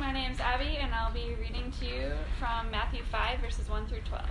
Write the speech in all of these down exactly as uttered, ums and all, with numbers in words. My name's Abby, and I'll be reading to you from Matthew five, verses one through twelve.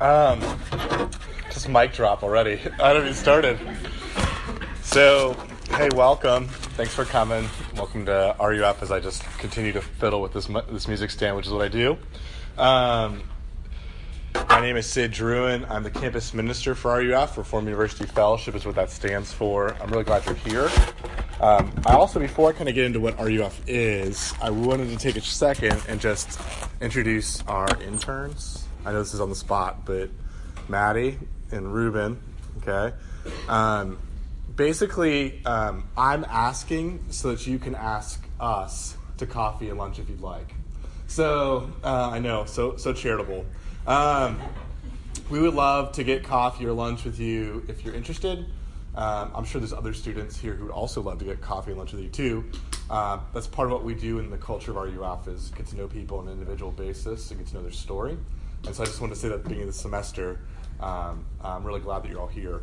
Um, just mic drop already. I don't even started. So, hey, welcome. Thanks for coming. Welcome to R U F as I just continue to fiddle with this this music stand, which is what I do. Um, my name is Sid Druin. I'm the campus minister for R U F. Reform University Fellowship is what that stands for. I'm really glad you're here. Um, I also, before I kind of get into what R U F is, I wanted to take a second and just introduce our interns. I know this is on the spot, but Maddie and Ruben, okay? Um, basically, um, I'm asking so that you can ask us to coffee and lunch if you'd like. So, uh, I know, so so charitable. Um, we would love to get coffee or lunch with you if you're interested. Um, I'm sure there's other students here who would also love to get coffee and lunch with you too. Uh, that's part of what we do in the culture of R U F is get to know people on an individual basis and get to know their story. And so I just wanted to say that at the beginning of the semester, um, I'm really glad that you're all here.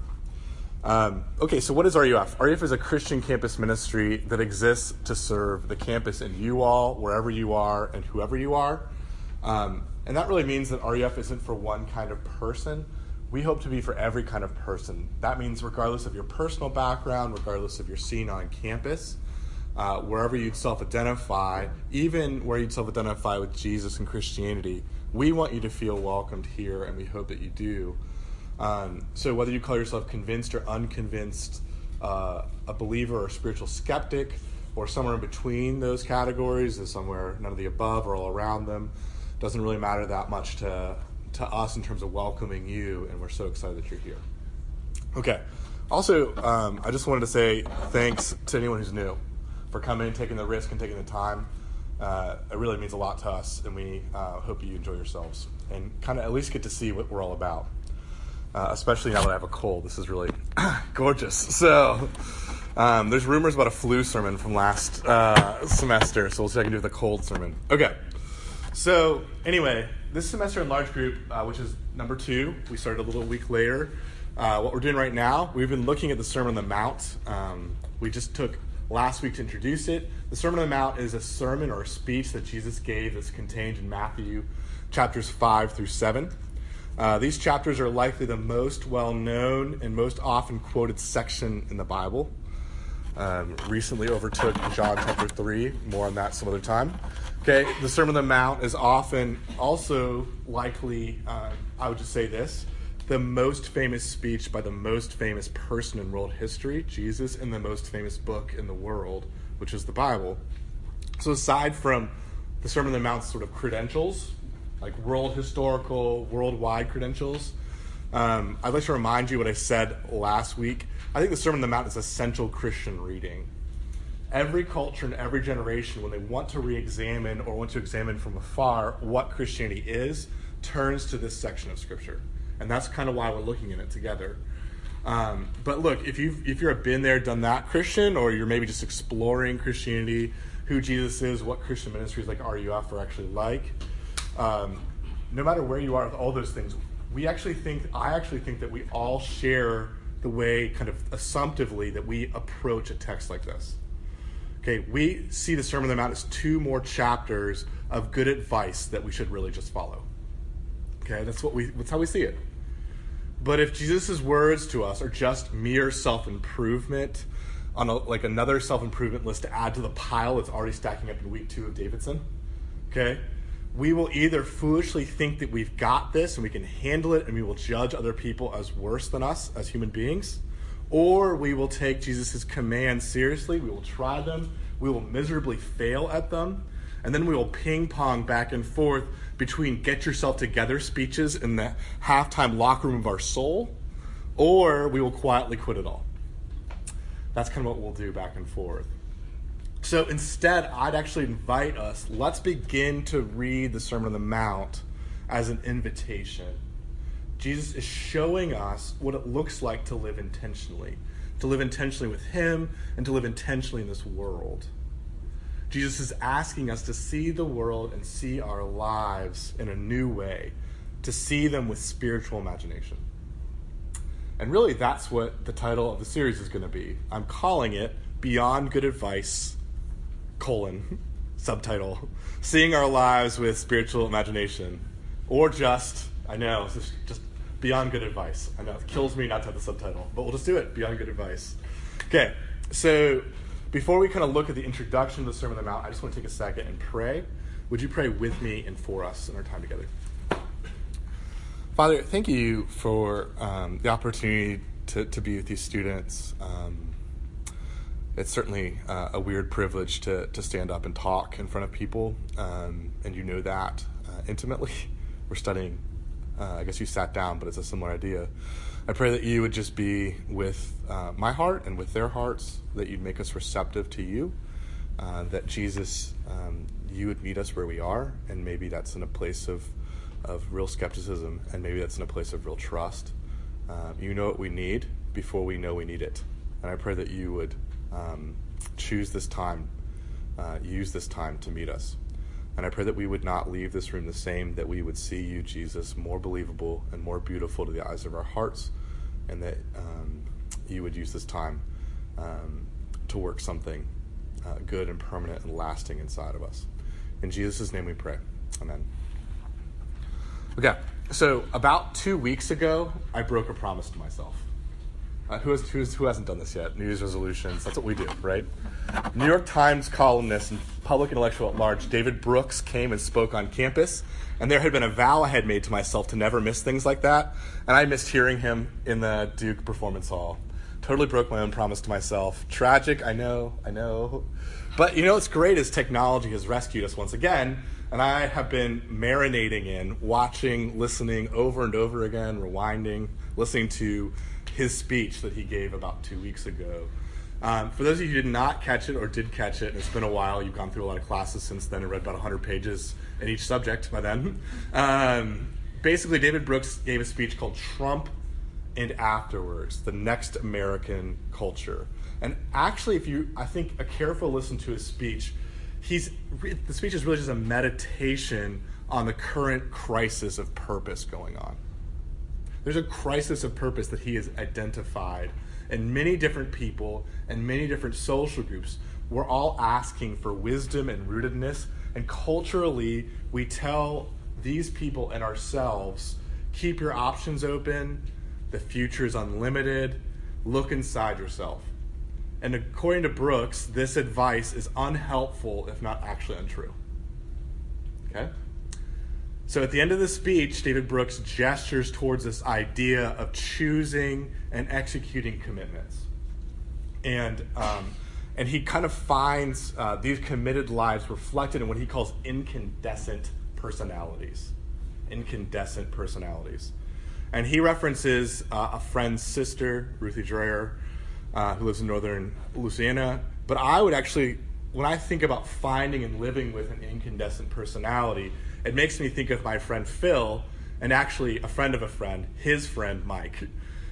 Um, okay, so what is R U F? R U F is a Christian campus ministry that exists to serve the campus and you all, wherever you are, and whoever you are. Um, and that really means that R U F isn't for one kind of person. We hope to be for every kind of person. That means regardless of your personal background, regardless of your scene on campus, uh, wherever you'd self-identify, even where you'd self-identify with Jesus and Christianity, we want you to feel welcomed here, and we hope that you do. Um, so whether you call yourself convinced or unconvinced, uh, a believer or a spiritual skeptic, or somewhere in between those categories, or somewhere none of the above or all around them, doesn't really matter that much to, to us in terms of welcoming you, and we're so excited that you're here. Okay. Also, um, I just wanted to say thanks to anyone who's new for coming, taking the risk, and taking the time. Uh, it really means a lot to us, and we uh, hope you enjoy yourselves and kind of at least get to see what we're all about, uh, especially now that I have a cold. This is really gorgeous. So um, there's rumors about a flu sermon from last uh, semester, so we'll see what I can do with a cold sermon. Okay. So anyway, this semester in large group, uh, which is number two, we started a little week later. Uh, what we're doing right now, we've been looking at the Sermon on the Mount. Um, we just took last week to introduce it. The Sermon on the Mount is a sermon or a speech that Jesus gave that's contained in Matthew chapters five through seven. Uh, these chapters are likely the most well-known and most often quoted section in the Bible. Um, recently overtook John chapter three. More on that some other time. Okay, the Sermon on the Mount is often also likely, uh, I would just say this, the most famous speech by the most famous person in world history, Jesus, and the most famous book in the world, which is the Bible. So aside from the Sermon on the Mount's sort of credentials, like world historical, worldwide credentials, um, I'd like to remind you what I said last week. I think the Sermon on the Mount is essential Christian reading. Every culture and every generation, when they want to re-examine or want to examine from afar what Christianity is, turns to this section of Scripture. And that's kind of why we're looking at it together. Um, but look, if you've, if you're a been there, done that Christian, or you're maybe just exploring Christianity, who Jesus is, what Christian ministries like R U F are actually like, um, no matter where you are with all those things, we actually think, I actually think that we all share the way kind of assumptively that we approach a text like this. Okay, we see the Sermon on the Mount as two more chapters of good advice that we should really just follow. Okay, that's what we, that's how we see it. But if Jesus' words to us are just mere self-improvement, on a, like another self-improvement list to add to the pile that's already stacking up in week two of Davidson, okay? We will either foolishly think that we've got this and we can handle it and we will judge other people as worse than us as human beings, or we will take Jesus' commands seriously, we will try them, we will miserably fail at them, and then we will ping-pong back and forth between get-yourself-together speeches in the halftime locker room of our soul, or we will quietly quit it all. That's kind of what we'll do back and forth. So instead, I'd actually invite us, let's begin to read the Sermon on the Mount as an invitation. Jesus is showing us what it looks like to live intentionally, to live intentionally with him and to live intentionally in this world. Jesus is asking us to see the world and see our lives in a new way, to see them with spiritual imagination. And really, that's what the title of the series is going to be. I'm calling it Beyond Good Advice, colon, subtitle, Seeing Our Lives with Spiritual Imagination, or just, I know, it's just Beyond Good Advice. I know, it kills me not to have the subtitle, but we'll just do it, Beyond Good Advice. Okay, so before we kind of look at the introduction to the Sermon on the Mount, I just want to take a second and pray. Would you pray with me and for us in our time together? Father, thank you for um, the opportunity to, to be with these students. Um, it's certainly uh, a weird privilege to, to stand up and talk in front of people, um, and you know that uh, intimately. We're studying. Uh, I guess you sat down, but it's a similar idea. I pray that you would just be with uh, my heart and with their hearts, that you'd make us receptive to you, uh, that Jesus, um, you would meet us where we are, and maybe that's in a place of, of real skepticism, and maybe that's in a place of real trust. Um, you know what we need before we know we need it. And I pray that you would um, choose this time, uh, use this time to meet us. And I pray that we would not leave this room the same, that we would see you, Jesus, more believable and more beautiful to the eyes of our hearts, and that um, you would use this time um, to work something uh, good and permanent and lasting inside of us. In Jesus' name we pray. Amen. Okay, so about two weeks ago, I broke a promise to myself. Uh, who, has, who, has, who hasn't done this yet? New Year's resolutions, that's what we do, right? New York Times columnist and public intellectual at large, David Brooks, came and spoke on campus, and there had been a vow I had made to myself to never miss things like that, and I missed hearing him in the Duke Performance Hall. Totally broke my own promise to myself. Tragic, I know, I know. But you know what's great is technology has rescued us once again, and I have been marinating in, watching, listening over and over again, rewinding, listening to his speech that he gave about two weeks ago. Um, for those of you who did not catch it or did catch it, and it's been a while, you've gone through a lot of classes since then and read about one hundred pages in each subject by then. Um, basically, David Brooks gave a speech called Trump and Afterwards, the Next American Culture. And actually, if you, I think, a careful listen to his speech, he's the speech is really just a meditation on the current crisis of purpose going on. There's a crisis of purpose that he has identified, and many different people and many different social groups, we're all asking for wisdom and rootedness, and culturally we tell these people and ourselves, keep your options open, the future is unlimited, look inside yourself. And according to Brooks, this advice is unhelpful if not actually untrue. Okay? So at the end of the speech, David Brooks gestures towards this idea of choosing and executing commitments. And um, and he kind of finds uh, these committed lives reflected in what he calls incandescent personalities. Incandescent personalities. And he references uh, a friend's sister, Ruthie Dreyer, uh, who lives in northern Louisiana. But I would actually, when I think about finding and living with an incandescent personality, it makes me think of my friend Phil, and actually a friend of a friend, his friend Mike.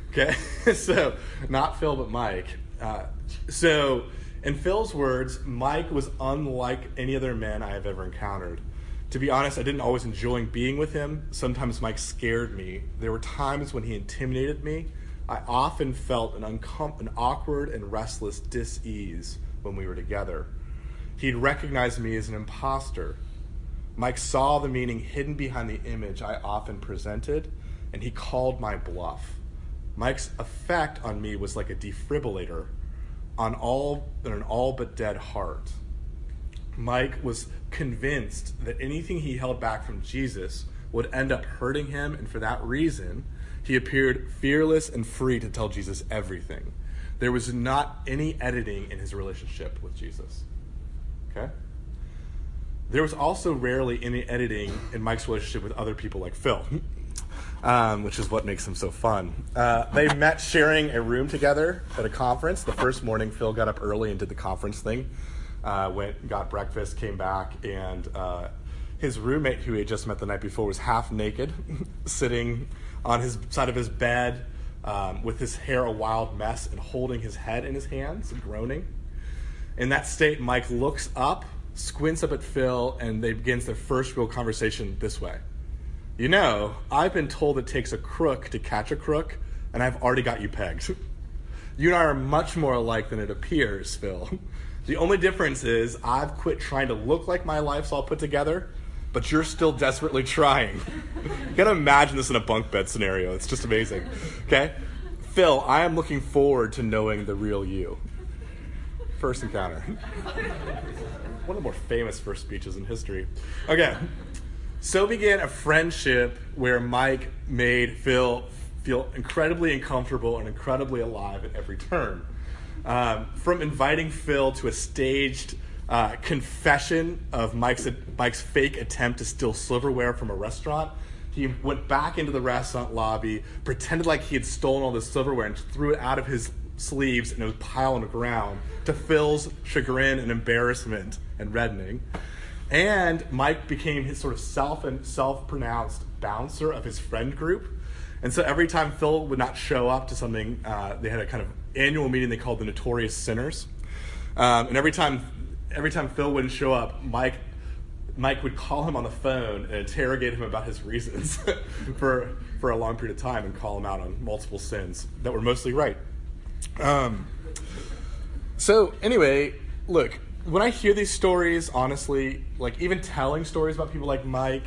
Okay, so not Phil, but Mike. Uh, so in Phil's words, Mike was unlike any other man I have ever encountered. To be honest, I didn't always enjoy being with him. Sometimes Mike scared me. There were times when he intimidated me. I often felt an, uncom- an awkward and restless dis-ease when we were together. He'd recognize me as an imposter. Mike saw the meaning hidden behind the image I often presented, and he called my bluff. Mike's effect on me was like a defibrillator, on all but an all but dead heart. Mike was convinced that anything he held back from Jesus would end up hurting him, and for that reason, he appeared fearless and free to tell Jesus everything. There was not any editing in his relationship with Jesus. Okay? There was also rarely any editing in Mike's relationship with other people like Phil, um, which is what makes him so fun. Uh, they met sharing a room together at a conference. The first morning, Phil got up early and did the conference thing. Uh, went, got breakfast, came back, and uh, his roommate, who he had just met the night before, was half naked, sitting on his side of his bed um, with his hair a wild mess and holding his head in his hands and groaning. In that state, Mike looks up, squints up at Phil, and they begins their first real conversation this way. You know, I've been told it takes a crook to catch a crook, and I've already got you pegged. You and I are much more alike than it appears, Phil. The only difference is I've quit trying to look like my life's all put together, but you're still desperately trying. You gotta imagine this in a bunk bed scenario. It's just amazing. Okay? Phil, I am looking forward to knowing the real you. First encounter. One of the more famous first speeches in history. Okay. So began a friendship where Mike made Phil feel incredibly uncomfortable and incredibly alive at every turn. Um, from inviting Phil to a staged uh, confession of Mike's Mike's fake attempt to steal silverware from a restaurant, he went back into the restaurant lobby, pretended like he had stolen all the silverware, and threw it out of his sleeves, and it was piled on the ground, to Phil's chagrin and embarrassment and reddening. And Mike became his sort of self and self-pronounced bouncer of his friend group. And so every time Phil would not show up to something, uh, they had a kind of annual meeting they called the Notorious Sinners. Um, and every time every time Phil wouldn't show up, Mike Mike would call him on the phone and interrogate him about his reasons for for a long period of time and call him out on multiple sins that were mostly right. Um, so anyway, look, when I hear these stories, honestly, like even telling stories about people like Mike,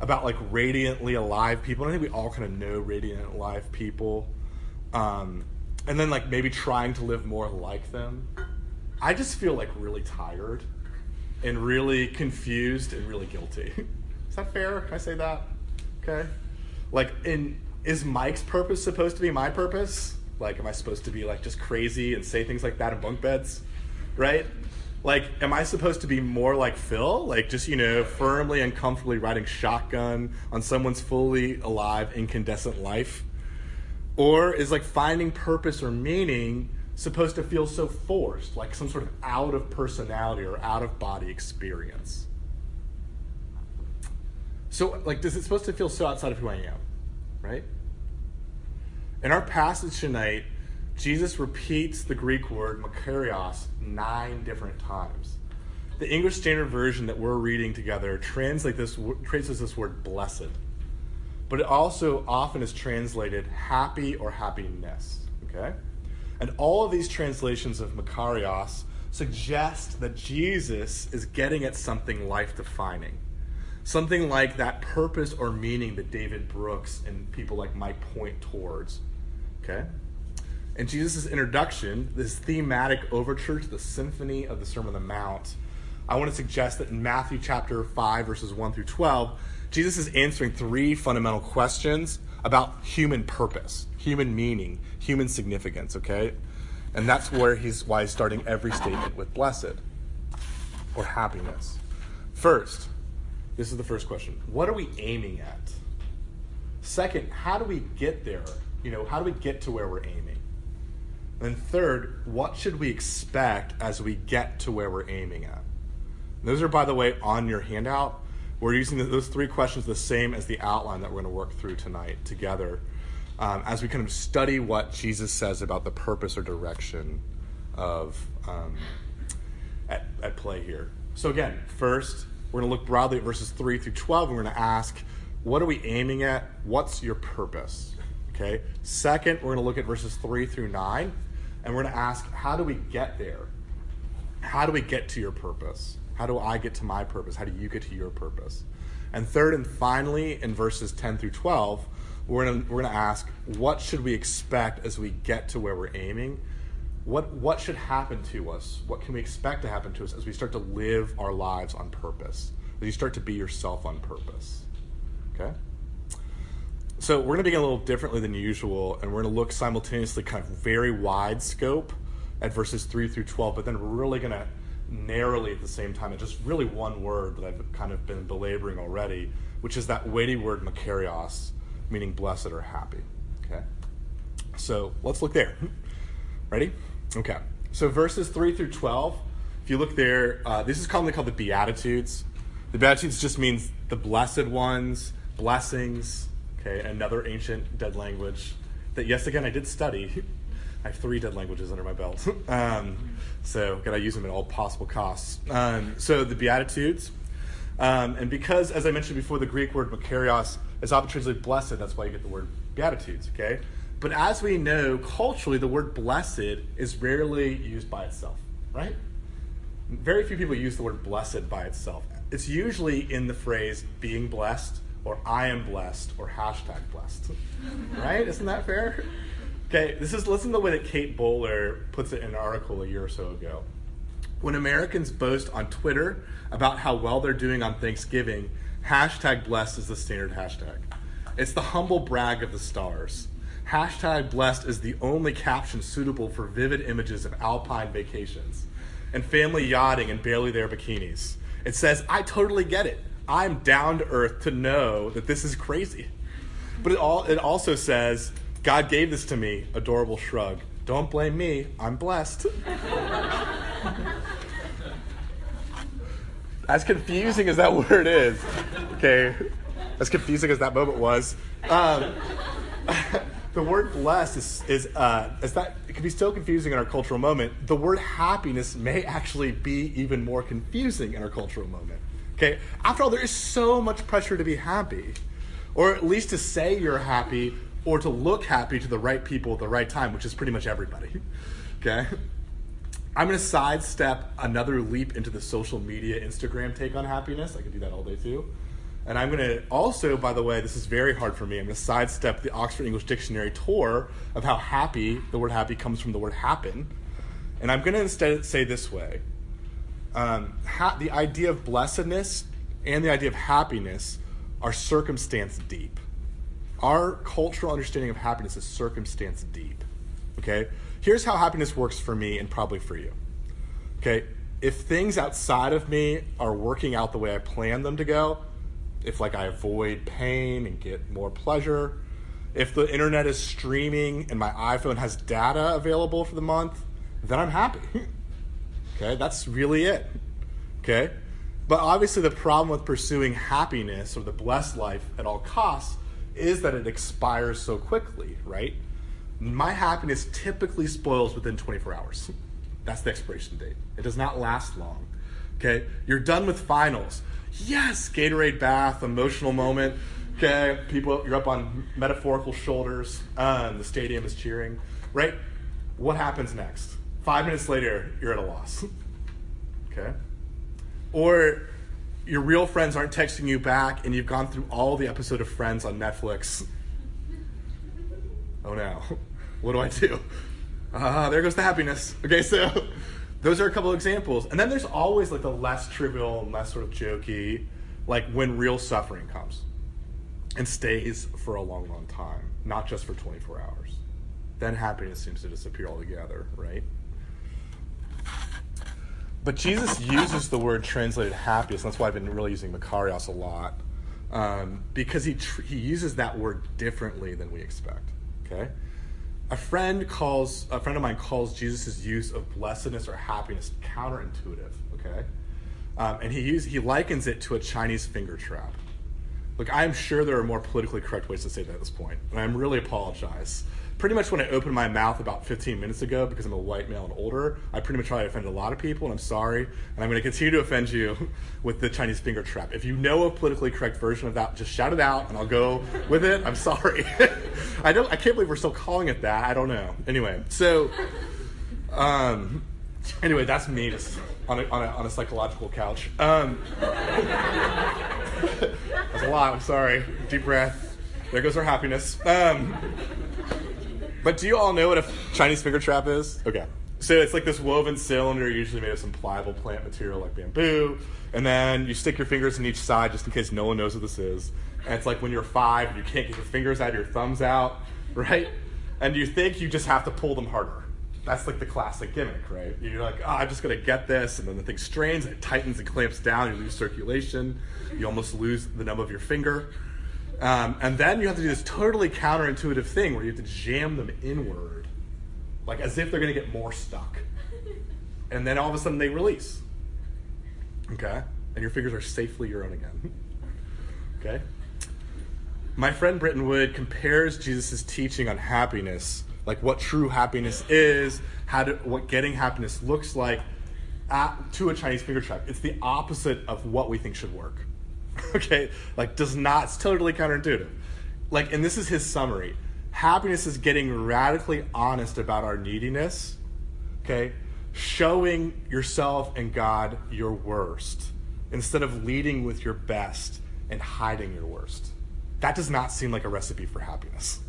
about like radiantly alive people, and I think we all kind of know radiant alive people, um, and then like maybe trying to live more like them, I just feel like really tired and really confused and really guilty. Is that fair? Can I say that? Okay. Like, in is Mike's purpose supposed to be my purpose? Like, am I supposed to be like just crazy and say things like that in bunk beds, right? Like, am I supposed to be more like Phil? Like, just, you know, firmly and comfortably riding shotgun on someone's fully alive, incandescent life? Or is, like, finding purpose or meaning supposed to feel so forced, like some sort of out-of-personality or out-of-body experience? So, like, does it supposed to feel so outside of who I am, right? In our passage tonight, Jesus repeats the Greek word makarios nine different times. The English Standard Version that we're reading together translates this, translates this word blessed, but it also often is translated happy or happiness. Okay? And all of these translations of makarios suggest that Jesus is getting at something life-defining, something like that purpose or meaning that David Brooks and people like Mike point towards. Okay? And Jesus' introduction, this thematic overture to the symphony of the Sermon on the Mount, I want to suggest that in Matthew chapter five, verses one through twelve, Jesus is answering three fundamental questions about human purpose, human meaning, human significance, okay? And that's where he's why he's starting every statement with blessed or happiness. First, this is the first question. What are we aiming at? Second, how do we get there? You know, how do we get to where we're aiming? And third, what should we expect as we get to where we're aiming at? And those are, by the way, on your handout. We're using those three questions the same as the outline that we're going to work through tonight together um, as we kind of study what Jesus says about the purpose or direction of um, at, at play here. So again, first, we're going to look broadly at verses three through twelve, and we're going to ask, what are we aiming at? What's your purpose? Okay. Second, we're going to look at verses three through nine. And we're going to ask, how do we get there? How do we get to your purpose? How do I get to my purpose? How do you get to your purpose? And third and finally, in verses ten through twelve, we're going to, we're going to ask, what should we expect as we get to where we're aiming? what what should happen to us? What can we expect to happen to us as we start to live our lives on purpose? As you start to be yourself on purpose, okay? So we're going to begin a little differently than usual, and we're going to look simultaneously kind of very wide scope at verses three through twelve, but then we're really going to narrowly at the same time at just really one word that I've kind of been belaboring already, which is that weighty word makarios, meaning blessed or happy, okay? So let's look there. Ready? Okay. So verses three through twelve, if you look there, uh, this is commonly called the Beatitudes. The Beatitudes just means the blessed ones, blessings, okay, another ancient dead language that, yes, again, I did study. I have three dead languages under my belt. Um, so gotta use them at all possible costs. Um, so the Beatitudes, um, and because, as I mentioned before, the Greek word makarios is opportunely blessed, that's why you get the word Beatitudes, okay? But as we know, culturally, the word blessed is rarely used by itself, right? Very few people use the word blessed by itself. It's usually in the phrase being blessed or I am blessed or hashtag blessed, right? Isn't that fair? Okay, this is, listen to the way that Kate Bowler puts it in an article a year or so ago. When Americans boast on Twitter about how well they're doing on Thanksgiving, hashtag blessed is the standard hashtag. It's the humble brag of the stars. Hashtag blessed is the only caption suitable for vivid images of alpine vacations and family yachting and barely their bikinis. It says, I totally get it. I'm down to earth to know that this is crazy. But it all it also says, God gave this to me, adorable shrug. Don't blame me, I'm blessed. As confusing as that word is, okay, as confusing as that moment was, um, the word blessed is, is, uh, is that it can be so confusing in our cultural moment. The word happiness may actually be even more confusing in our cultural moment. Okay, after all, there is so much pressure to be happy, or at least to say you're happy, or to look happy to the right people at the right time, which is pretty much everybody. Okay, I'm going to sidestep another leap into the social media Instagram take on happiness. I could do that all day too. And I'm going to also, by the way, this is very hard for me, I'm going to sidestep the Oxford English Dictionary tour of how happy, the word happy comes from the word happen. And I'm going to instead say this way. Um, ha- the idea of blessedness and the idea of happiness are circumstance deep. Our cultural understanding of happiness is circumstance deep. Okay? Here's how happiness works for me and probably for you. Okay? If things outside of me are working out the way I planned them to go, if like I avoid pain and get more pleasure, if the internet is streaming and my iPhone has data available for the month, then I'm happy. Okay, that's really it. Okay, but obviously the problem with pursuing happiness or the blessed life at all costs is that it expires so quickly, right? My happiness typically spoils within twenty-four hours. That's the expiration date. It does not last long. Okay, you're done with finals. Yes, Gatorade bath, emotional moment. Okay, people, you're up on metaphorical shoulders. Um, the stadium is cheering, right? What happens next? Five minutes later, you're at a loss. Okay? Or your real friends aren't texting you back and you've gone through all the episode of Friends on Netflix. Oh no, what do I do? Ah, uh, there goes the happiness. Okay, so... those are a couple of examples. And then there's always like the less trivial and less sort of jokey, like when real suffering comes and stays for a long, long time, not just for twenty-four hours. Then happiness seems to disappear altogether, right? But Jesus uses the word translated happiness. That's why I've been really using makarios a lot, um, because he tr- he uses that word differently than we expect, okay? A friend calls a friend of mine calls Jesus' use of blessedness or happiness counterintuitive, okay? Um, and he use, he likens it to a Chinese finger trap. Look, I'm sure there are more politically correct ways to say that at this point, and I really apologize. Pretty much when I opened my mouth about fifteen minutes ago, because I'm a white male and older, I pretty much probably offended a lot of people, and I'm sorry, and I'm going to continue to offend you with the Chinese finger trap. If you know a politically correct version of that, just shout it out, and I'll go with it. I'm sorry. I don't. I can't believe we're still calling it that. I don't know. Anyway, so, um, anyway, that's me just on a, on a, on a psychological couch. Um, that's a lot. I'm sorry. Deep breath. There goes our happiness. Um... But do you all know what a Chinese finger trap is? Okay. So it's like this woven cylinder, usually made of some pliable plant material like bamboo. And then you stick your fingers in each side just in case no one knows what this is. And it's like when you're five and you can't get your fingers out, your thumbs out, right? And you think you just have to pull them harder. That's like the classic gimmick, right? You're like, oh, I'm just going to get this. And then the thing strains, it tightens and clamps down. You lose circulation. You almost lose the numb of your finger. Um, and then you have to do this totally counterintuitive thing where you have to jam them inward, like as if they're going to get more stuck. And then all of a sudden they release. Okay? And your fingers are safely your own again. Okay? My friend Britton Wood compares Jesus' teaching on happiness, like what true happiness is, how to, what getting happiness looks like, at, to a Chinese finger trap. It's the opposite of what we think should work. Okay? Like, does not, it's totally counterintuitive. Like, and this is his summary. Happiness is getting radically honest about our neediness, okay? Showing yourself and God your worst instead of leading with your best and hiding your worst. That does not seem like a recipe for happiness.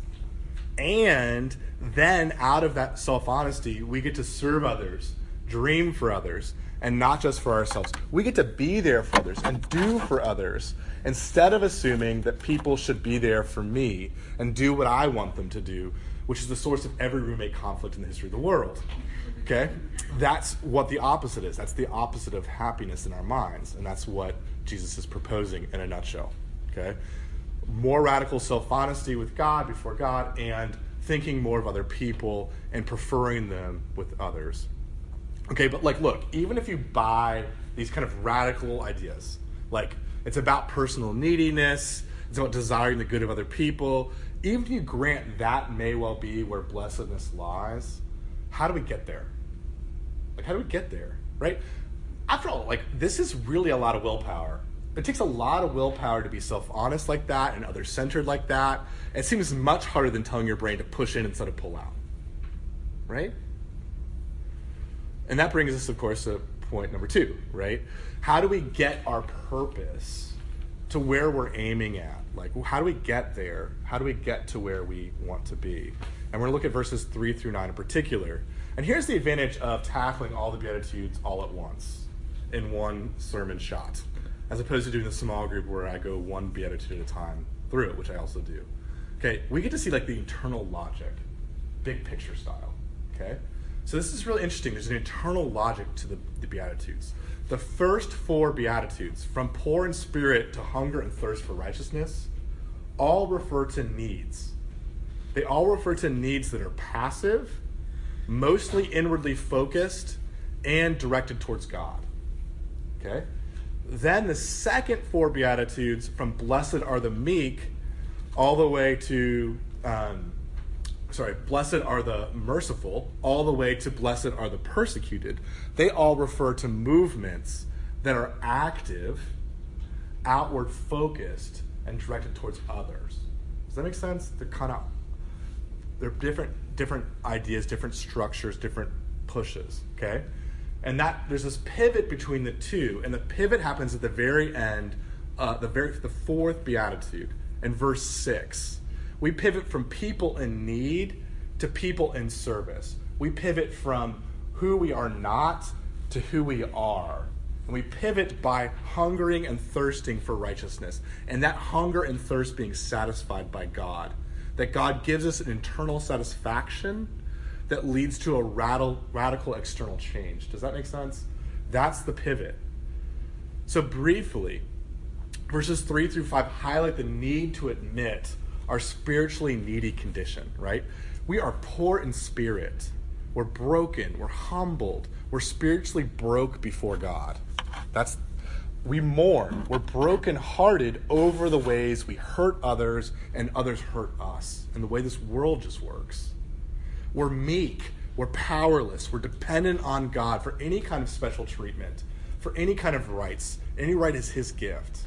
And then out of that self-honesty, we get to serve others, dream for others, and not just for ourselves. We get to be there for others and do for others instead of assuming that people should be there for me and do what I want them to do, which is the source of every roommate conflict in the history of the world. Okay? That's what the opposite is. That's the opposite of happiness in our minds. And that's what Jesus is proposing in a nutshell. Okay? More radical self-honesty with God, before God, and thinking more of other people and preferring them with others. Okay, but like, look, even if you buy these kind of radical ideas, like it's about personal neediness, it's about desiring the good of other people, even if you grant that may well be where blessedness lies, how do we get there? Like, how do we get there, right? After all, like, this is really a lot of willpower. It takes a lot of willpower to be self-honest like that and other-centered like that. It seems much harder than telling your brain to push in instead of pull out, right? And that brings us, of course, to point number two, right? How do we get our purpose to where we're aiming at? Like, how do we get there? How do we get to where we want to be? And we're going to look at verses three through nine in particular. And here's the advantage of tackling all the Beatitudes all at once in one sermon shot, as opposed to doing the small group where I go one Beatitude at a time through it, which I also do. Okay, we get to see like the internal logic, big picture style, okay? So this is really interesting. There's an internal logic to the, the Beatitudes. The first four Beatitudes, from poor in spirit to hunger and thirst for righteousness, all refer to needs. They all refer to needs that are passive, mostly inwardly focused, and directed towards God. Okay? Then the second four Beatitudes, from blessed are the meek, all the way to... Um, Sorry, blessed are the merciful, all the way to blessed are the persecuted. They all refer to movements that are active, outward focused, and directed towards others. Does that make sense? They're kind of, they're different, different ideas, different structures, different pushes. Okay, and that there's this pivot between the two, and the pivot happens at the very end, uh, the very the fourth Beatitude, in verse six. We pivot from people in need to people in service. We pivot from who we are not to who we are. And we pivot by hungering and thirsting for righteousness. And that hunger and thirst being satisfied by God. That God gives us an internal satisfaction that leads to a radical, radical external change. Does that make sense? That's the pivot. So briefly, verses three through five highlight the need to admit our spiritually needy condition, right? We are poor in spirit. We're broken. We're humbled. We're spiritually broke before God. That's, we mourn. We're brokenhearted over the ways we hurt others and others hurt us and the way this world just works. We're meek. We're powerless. We're dependent on God for any kind of special treatment, for any kind of rights. Any right is his gift,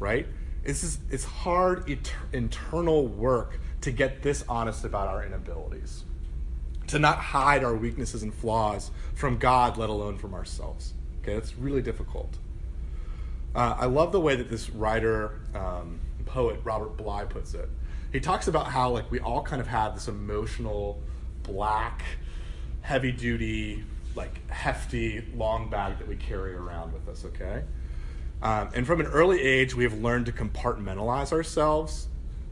right? It's, just, it's hard etern- internal work to get this honest about our inabilities, to not hide our weaknesses and flaws from God, let alone from ourselves. Okay, that's really difficult. Uh, I love the way that this writer, um, poet, Robert Bly puts it. He talks about how like we all kind of have this emotional black heavy-duty, like hefty, long bag that we carry around with us, okay? Um, and from an early age, we have learned to compartmentalize ourselves,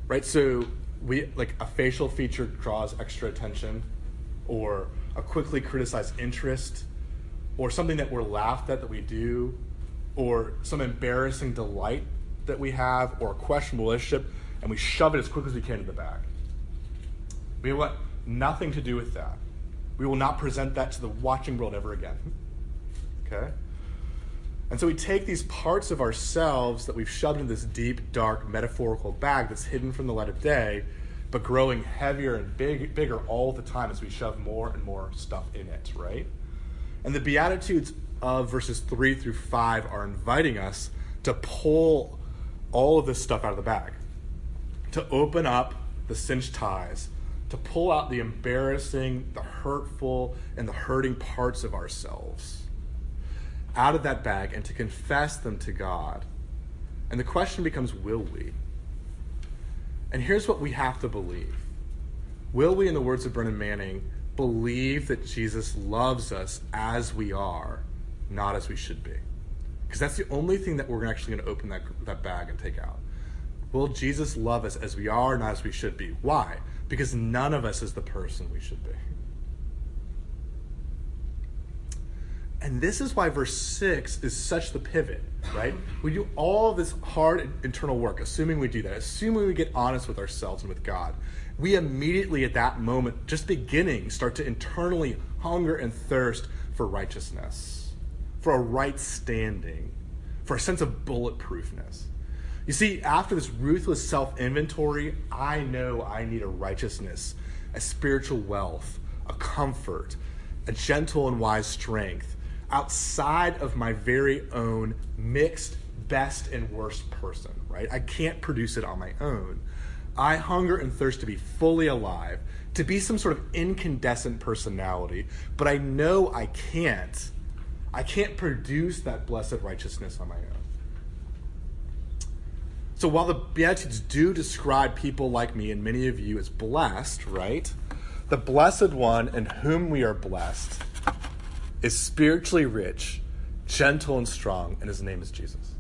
right? So we, like, a facial feature draws extra attention, or a quickly criticized interest, or something that we're laughed at that we do, or some embarrassing delight that we have, or a questionable relationship, and we shove it as quickly as we can in the bag. We want nothing to do with that. We will not present that to the watching world ever again, okay? And so we take these parts of ourselves that we've shoved in this deep, dark, metaphorical bag that's hidden from the light of day, but growing heavier and big, bigger all the time as we shove more and more stuff in it, right? And the Beatitudes of verses three through five are inviting us to pull all of this stuff out of the bag, to open up the cinched ties, to pull out the embarrassing, the hurtful, and the hurting parts of ourselves out of that bag and to confess them to God. And the question becomes, will we? And here's what we have to believe. Will we, in the words of Brennan Manning, believe that Jesus loves us as we are, not as we should be? Because that's the only thing that we're actually going to open that, that bag and take out. Will Jesus love us as we are, not as we should be? Why? Because none of us is the person we should be. And this is why verse six is such the pivot, right? We do all this hard internal work, assuming we do that, assuming we get honest with ourselves and with God. We immediately at that moment, just beginning, start to internally hunger and thirst for righteousness, for a right standing, for a sense of bulletproofness. You see, after this ruthless self-inventory, I know I need a righteousness, a spiritual wealth, a comfort, a gentle and wise strength, outside of my very own mixed best and worst person, right? I can't produce it on my own. I hunger and thirst to be fully alive, to be some sort of incandescent personality, but I know I can't. I can't produce that blessed righteousness on my own. So while the Beatitudes do describe people like me and many of you as blessed, right? The blessed one in whom we are blessed is spiritually rich, gentle and strong, and his name is Jesus.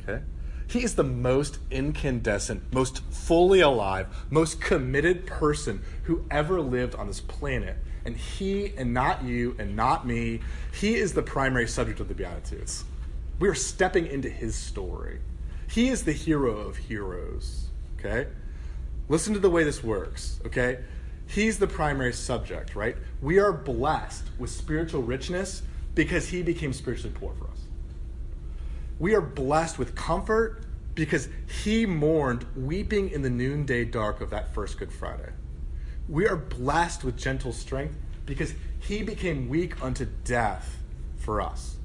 Okay? He is the most incandescent, most fully alive, most committed person who ever lived on this planet. And he, and not you, and not me, he is the primary subject of the Beatitudes. We are stepping into his story. He is the hero of heroes. Okay? Listen to the way this works. Okay? He's the primary subject, right? We are blessed with spiritual richness because he became spiritually poor for us. We are blessed with comfort because he mourned, weeping in the noonday dark of that first Good Friday. We are blessed with gentle strength because he became weak unto death for us.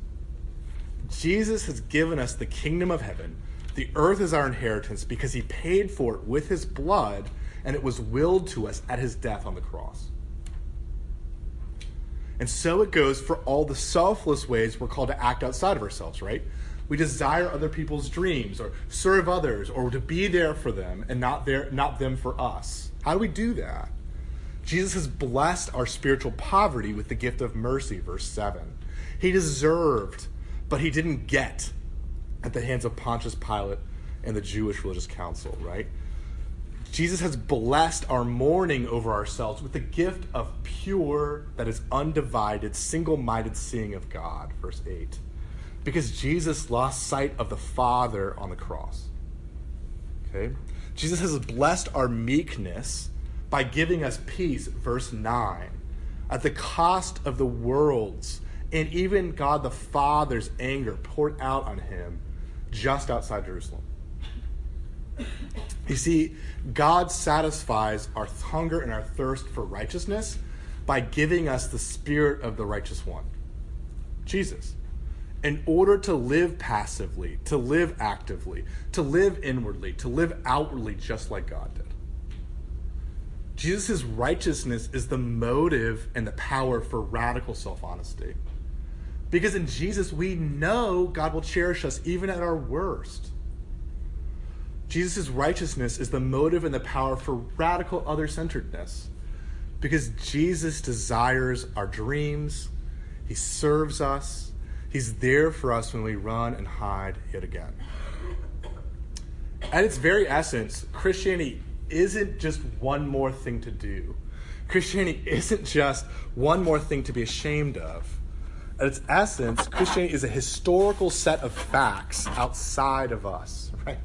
Jesus has given us the kingdom of heaven. The earth is our inheritance because he paid for it with his blood, and it was willed to us at his death on the cross. And so it goes for all the selfless ways we're called to act outside of ourselves, right? We desire other people's dreams or serve others or to be there for them and not there, not them for us. How do we do that? Jesus has blessed our spiritual poverty with the gift of mercy, verse seven. He deserved, but he didn't get at the hands of Pontius Pilate and the Jewish religious council, right? Jesus has blessed our mourning over ourselves with the gift of pure, that is undivided, single-minded seeing of God, verse eight. Because Jesus lost sight of the Father on the cross. Okay? Jesus has blessed our meekness by giving us peace, verse nine, at the cost of the world's and even God the Father's anger poured out on him just outside Jerusalem. You see, God satisfies our hunger and our thirst for righteousness by giving us the spirit of the righteous one, Jesus. In order to live passively, to live actively, to live inwardly, to live outwardly just like God did. Jesus' righteousness is the motive and the power for radical self-honesty. Because in Jesus, we know God will cherish us even at our worst. Jesus' righteousness is the motive and the power for radical other-centeredness. because Jesus desires our dreams. He serves us. He's there for us when we run and hide yet again. At its very essence, Christianity isn't just one more thing to do. Christianity isn't just one more thing to be ashamed of. At its essence, Christianity is a historical set of facts outside of us, right?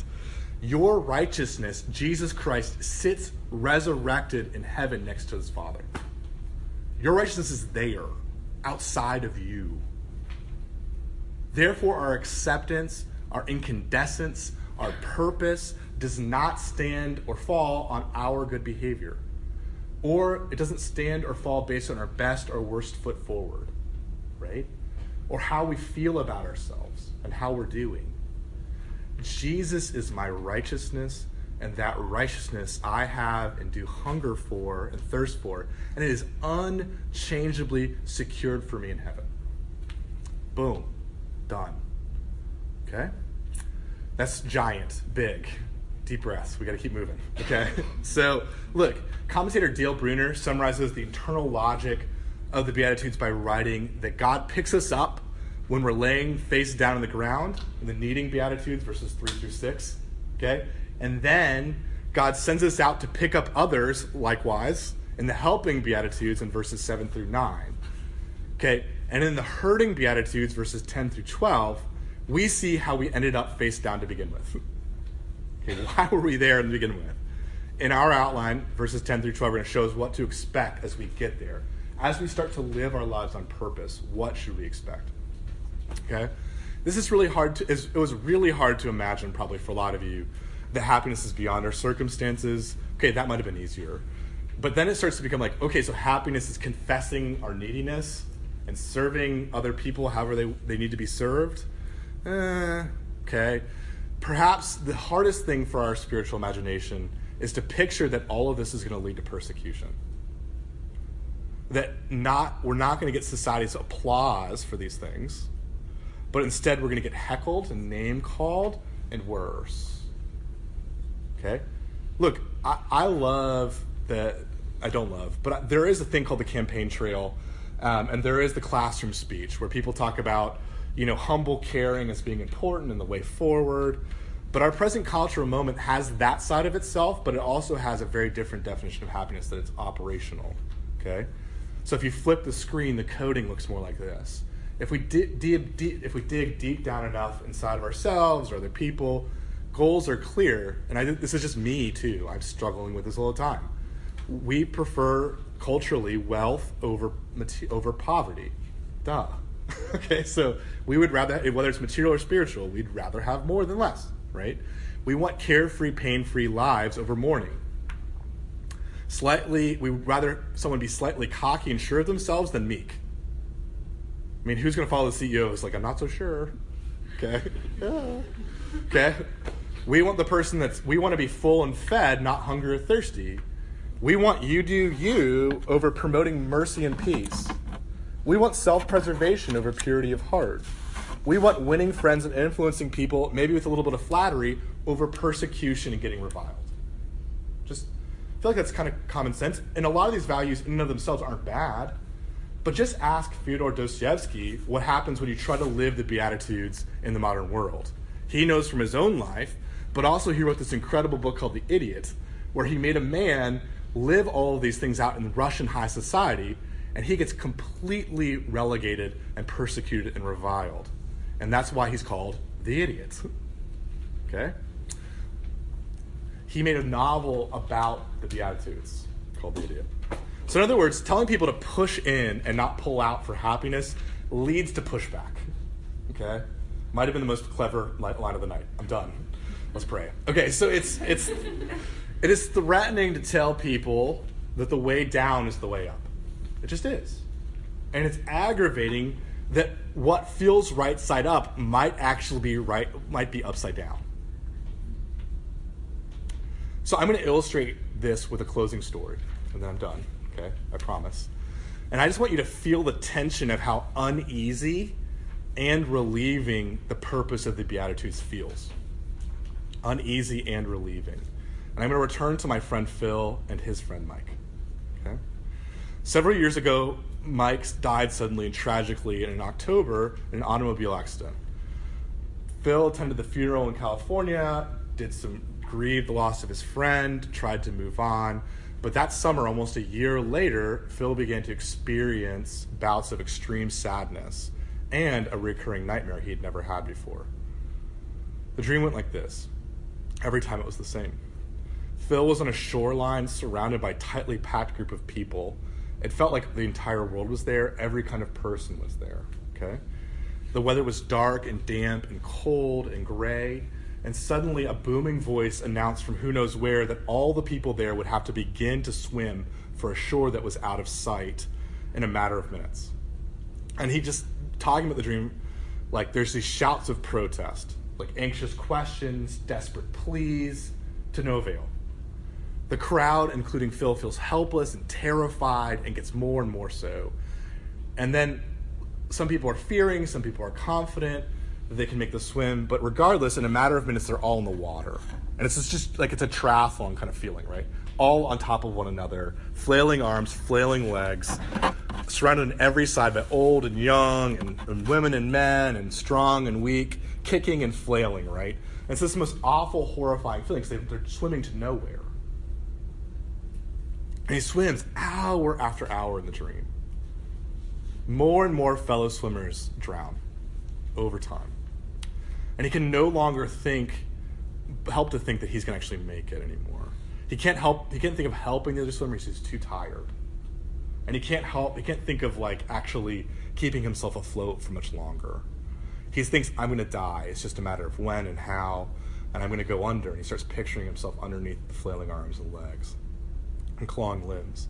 Your righteousness, Jesus Christ, sits resurrected in heaven next to his Father. Your righteousness is there, outside of you. Therefore, our acceptance, our incandescence, our purpose does not stand or fall on our good behavior. Or it doesn't stand or fall based on our best or worst foot forward, right? Or how we feel about ourselves and how we're doing. Jesus is my righteousness, and that righteousness I have and do hunger for and thirst for, and it is unchangeably secured for me in heaven. Boom. Done. Okay? That's giant, big. Deep breaths. We got to keep moving. Okay? So, look, commentator Dale Bruner summarizes the internal logic of the Beatitudes by writing that God picks us up when we're laying face down on the ground in the needing Beatitudes, verses three through six. Okay? And then God sends us out to pick up others likewise in the helping Beatitudes in verses seven through nine. Okay? And in the hurting Beatitudes, verses ten through twelve, we see how we ended up face down to begin with. Okay, why were we there to begin with? In our outline, verses ten through twelve, we're going to show us what to expect as we get there. As we start to live our lives on purpose, what should we expect? Okay, this is really hard to, it was really hard to imagine probably for a lot of you that happiness is beyond our circumstances. Okay, that might have been easier. But then it starts to become like, okay, so happiness is confessing our neediness and serving other people however they, they need to be served. Eh, okay. Perhaps the hardest thing for our spiritual imagination is to picture that all of this is going to lead to persecution. That not we're not going to get society's applause for these things, but instead we're going to get heckled and name-called and worse. Okay? Look, I, I love the... I don't love, but I, there is a thing called the campaign trail, um, and there is the classroom speech where people talk about, you know, humble caring as being important and the way forward. But our present cultural moment has that side of itself, but it also has a very different definition of happiness, that it's operational, okay? So if you flip the screen, the coding looks more like this. If we, di- di- di- if we dig deep down enough inside of ourselves or other people, goals are clear, and I think this is just me too. I'm struggling with this all the time. We prefer culturally wealth over over poverty. Duh. Okay, so we would rather, whether it's material or spiritual, we'd rather have more than less, right? We want carefree, pain-free lives over mourning. Slightly, we would rather someone be slightly cocky and sure of themselves than meek. I mean, who's going to follow the C E O who's like, I'm not so sure? Okay. Yeah. Okay. We want the person that's, we want to be full and fed, not hungry or thirsty. We want you do you over promoting mercy and peace. We want self-preservation over purity of heart. We want winning friends and influencing people, maybe with a little bit of flattery, over persecution and getting reviled. Just I feel like that's kind of common sense. And a lot of these values in and of themselves aren't bad. But just ask Fyodor Dostoevsky what happens when you try to live the Beatitudes in the modern world. He knows from his own life, but also he wrote this incredible book called The Idiot, where he made a man live all of these things out in Russian high society, and he gets completely relegated and persecuted and reviled. And that's why he's called the idiot. Okay? He made a novel about the Beatitudes called The Idiot. So in other words, telling people to push in and not pull out for happiness leads to pushback. Okay? Might have been the most clever line of the night. I'm done. Let's pray. Okay, so it's it's it is threatening to tell people that the way down is the way up. It just is. And it's aggravating that what feels right side up might actually be right, might be upside down. So I'm going to illustrate this with a closing story, and then I'm done, okay? I promise. And I just want you to feel the tension of how uneasy and relieving the purpose of the Beatitudes feels. Uneasy and relieving. And I'm going to return to my friend Phil and his friend Mike, okay? Several years ago, Mike died suddenly and tragically in October in an automobile accident. Phil attended the funeral in California, did some grieved the loss of his friend, tried to move on. But that summer, almost a year later, Phil began to experience bouts of extreme sadness and a recurring nightmare he had never had before. The dream went like this. Every time it was the same. Phil was on a shoreline surrounded by a tightly packed group of people. It felt like the entire world was there. Every kind of person was there, okay? The weather was dark and damp and cold and gray. And suddenly a booming voice announced from who knows where that all the people there would have to begin to swim for a shore that was out of sight in a matter of minutes. And he just, talking about the dream, like there's these shouts of protest, like anxious questions, desperate pleas, to no avail. The crowd, including Phil, feels helpless and terrified and gets more and more so. And then some people are fearing, some people are confident that they can make the swim, but regardless, in a matter of minutes, they're all in the water. And it's just like, it's a triathlon kind of feeling, right? All on top of one another, flailing arms, flailing legs, surrounded on every side by old and young, and, and women and men, and strong and weak, kicking and flailing, right? And it's this most awful, horrifying feeling, because they're swimming to nowhere. And he swims hour after hour in the dream. More and more fellow swimmers drown over time. And he can no longer think, help to think that he's going to actually make it anymore. He can't help, he can't think of helping the other swimmers, he's too tired. And he can't help, he can't think of like actually keeping himself afloat for much longer. He thinks, I'm going to die. It's just a matter of when and how, and I'm going to go under. And he starts picturing himself underneath the flailing arms and legs and clawing limbs.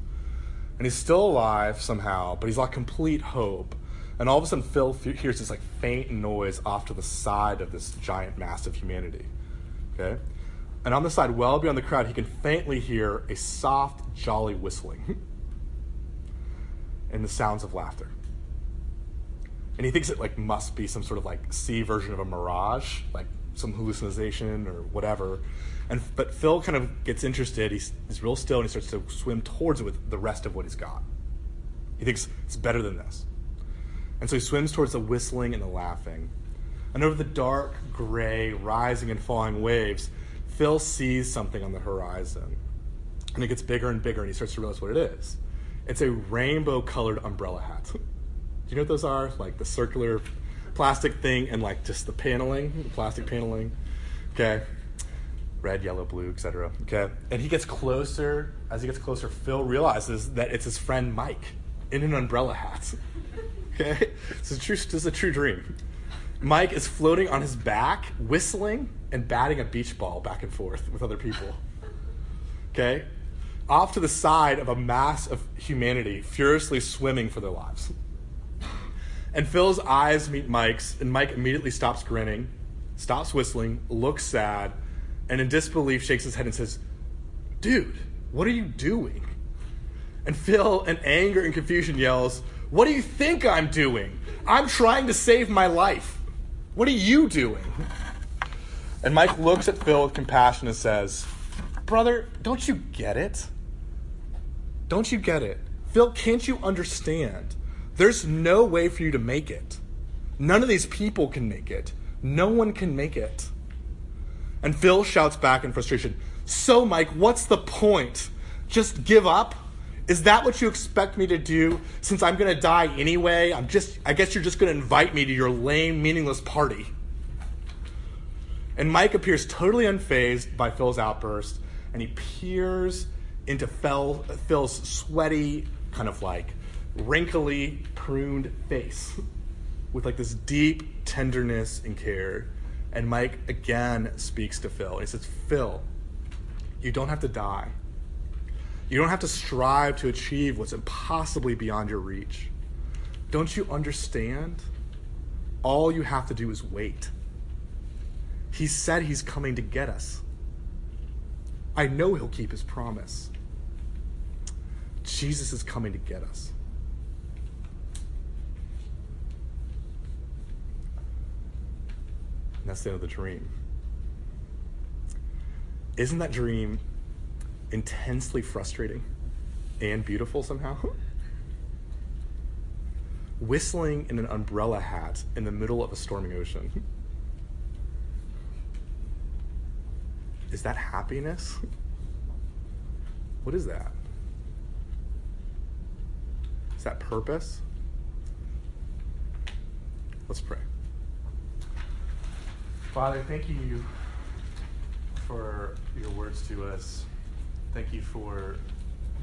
And he's still alive somehow, but he's lost complete hope. And all of a sudden, Phil hears this like faint noise off to the side of this giant mass of humanity, okay? And on the side, well beyond the crowd, he can faintly hear a soft, jolly whistling and the sounds of laughter. And he thinks it like must be some sort of like sea version of a mirage, like some hallucination or whatever. And but Phil kind of gets interested. He's, he's real still, and he starts to swim towards it with the rest of what he's got. He thinks it's better than this. And so he swims towards the whistling and the laughing. And over the dark, gray, rising and falling waves, Phil sees something on the horizon. And it gets bigger and bigger, and he starts to realize what it is. It's a rainbow-colored umbrella hat. Do you know what those are? Like the circular plastic thing and like just the paneling, the plastic paneling. Okay. Red, yellow, blue, et cetera. Okay. And he gets closer. As he gets closer, Phil realizes that it's his friend Mike in an umbrella hat. Okay, it's a true, this is a true dream. Mike is floating on his back, whistling and batting a beach ball back and forth with other people. Okay, off to the side of a mass of humanity, furiously swimming for their lives. And Phil's eyes meet Mike's, and Mike immediately stops grinning, stops whistling, looks sad, and in disbelief shakes his head and says, "Dude, what are you doing?" And Phil, in anger and confusion, yells, "What do you think I'm doing? I'm trying to save my life. What are you doing?" And Mike looks at Phil with compassion and says, "Brother, don't you get it? Don't you get it? Phil, can't you understand? There's no way for you to make it. None of these people can make it. No one can make it." And Phil shouts back in frustration, "So, Mike, what's the point? Just give up? Is that what you expect me to do? Since I'm going to die anyway, I'm just, I guess you're just going to invite me to your lame, meaningless party." And Mike appears totally unfazed by Phil's outburst, and he peers into Phil, Phil's sweaty, kind of like wrinkly, pruned face with like this deep tenderness and care. And Mike again speaks to Phil. He says, "Phil, you don't have to die. You don't have to strive to achieve what's impossibly beyond your reach. Don't you understand? All you have to do is wait. He said he's coming to get us. I know he'll keep his promise. Jesus is coming to get us." And that's the end of the dream. Isn't that dream intensely frustrating and beautiful somehow? whistling in an umbrella hat in the middle of a storming ocean. Is that happiness? What is that? Is that purpose? Let's pray. Father, thank you for your words to us. Thank you for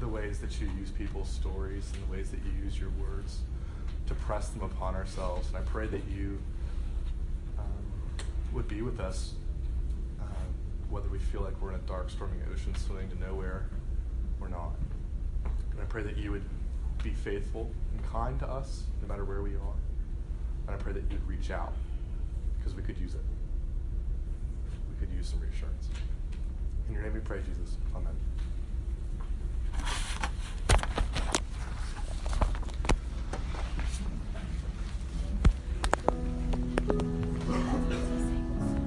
the ways that you use people's stories and the ways that you use your words to press them upon ourselves. And I pray that you um, would be with us, uh, whether we feel like we're in a dark, storming ocean swimming to nowhere or not. And I pray that you would be faithful and kind to us, no matter where we are. And I pray that you'd reach out, because we could use it. We could use some reassurance. In your name we pray, Jesus. Amen.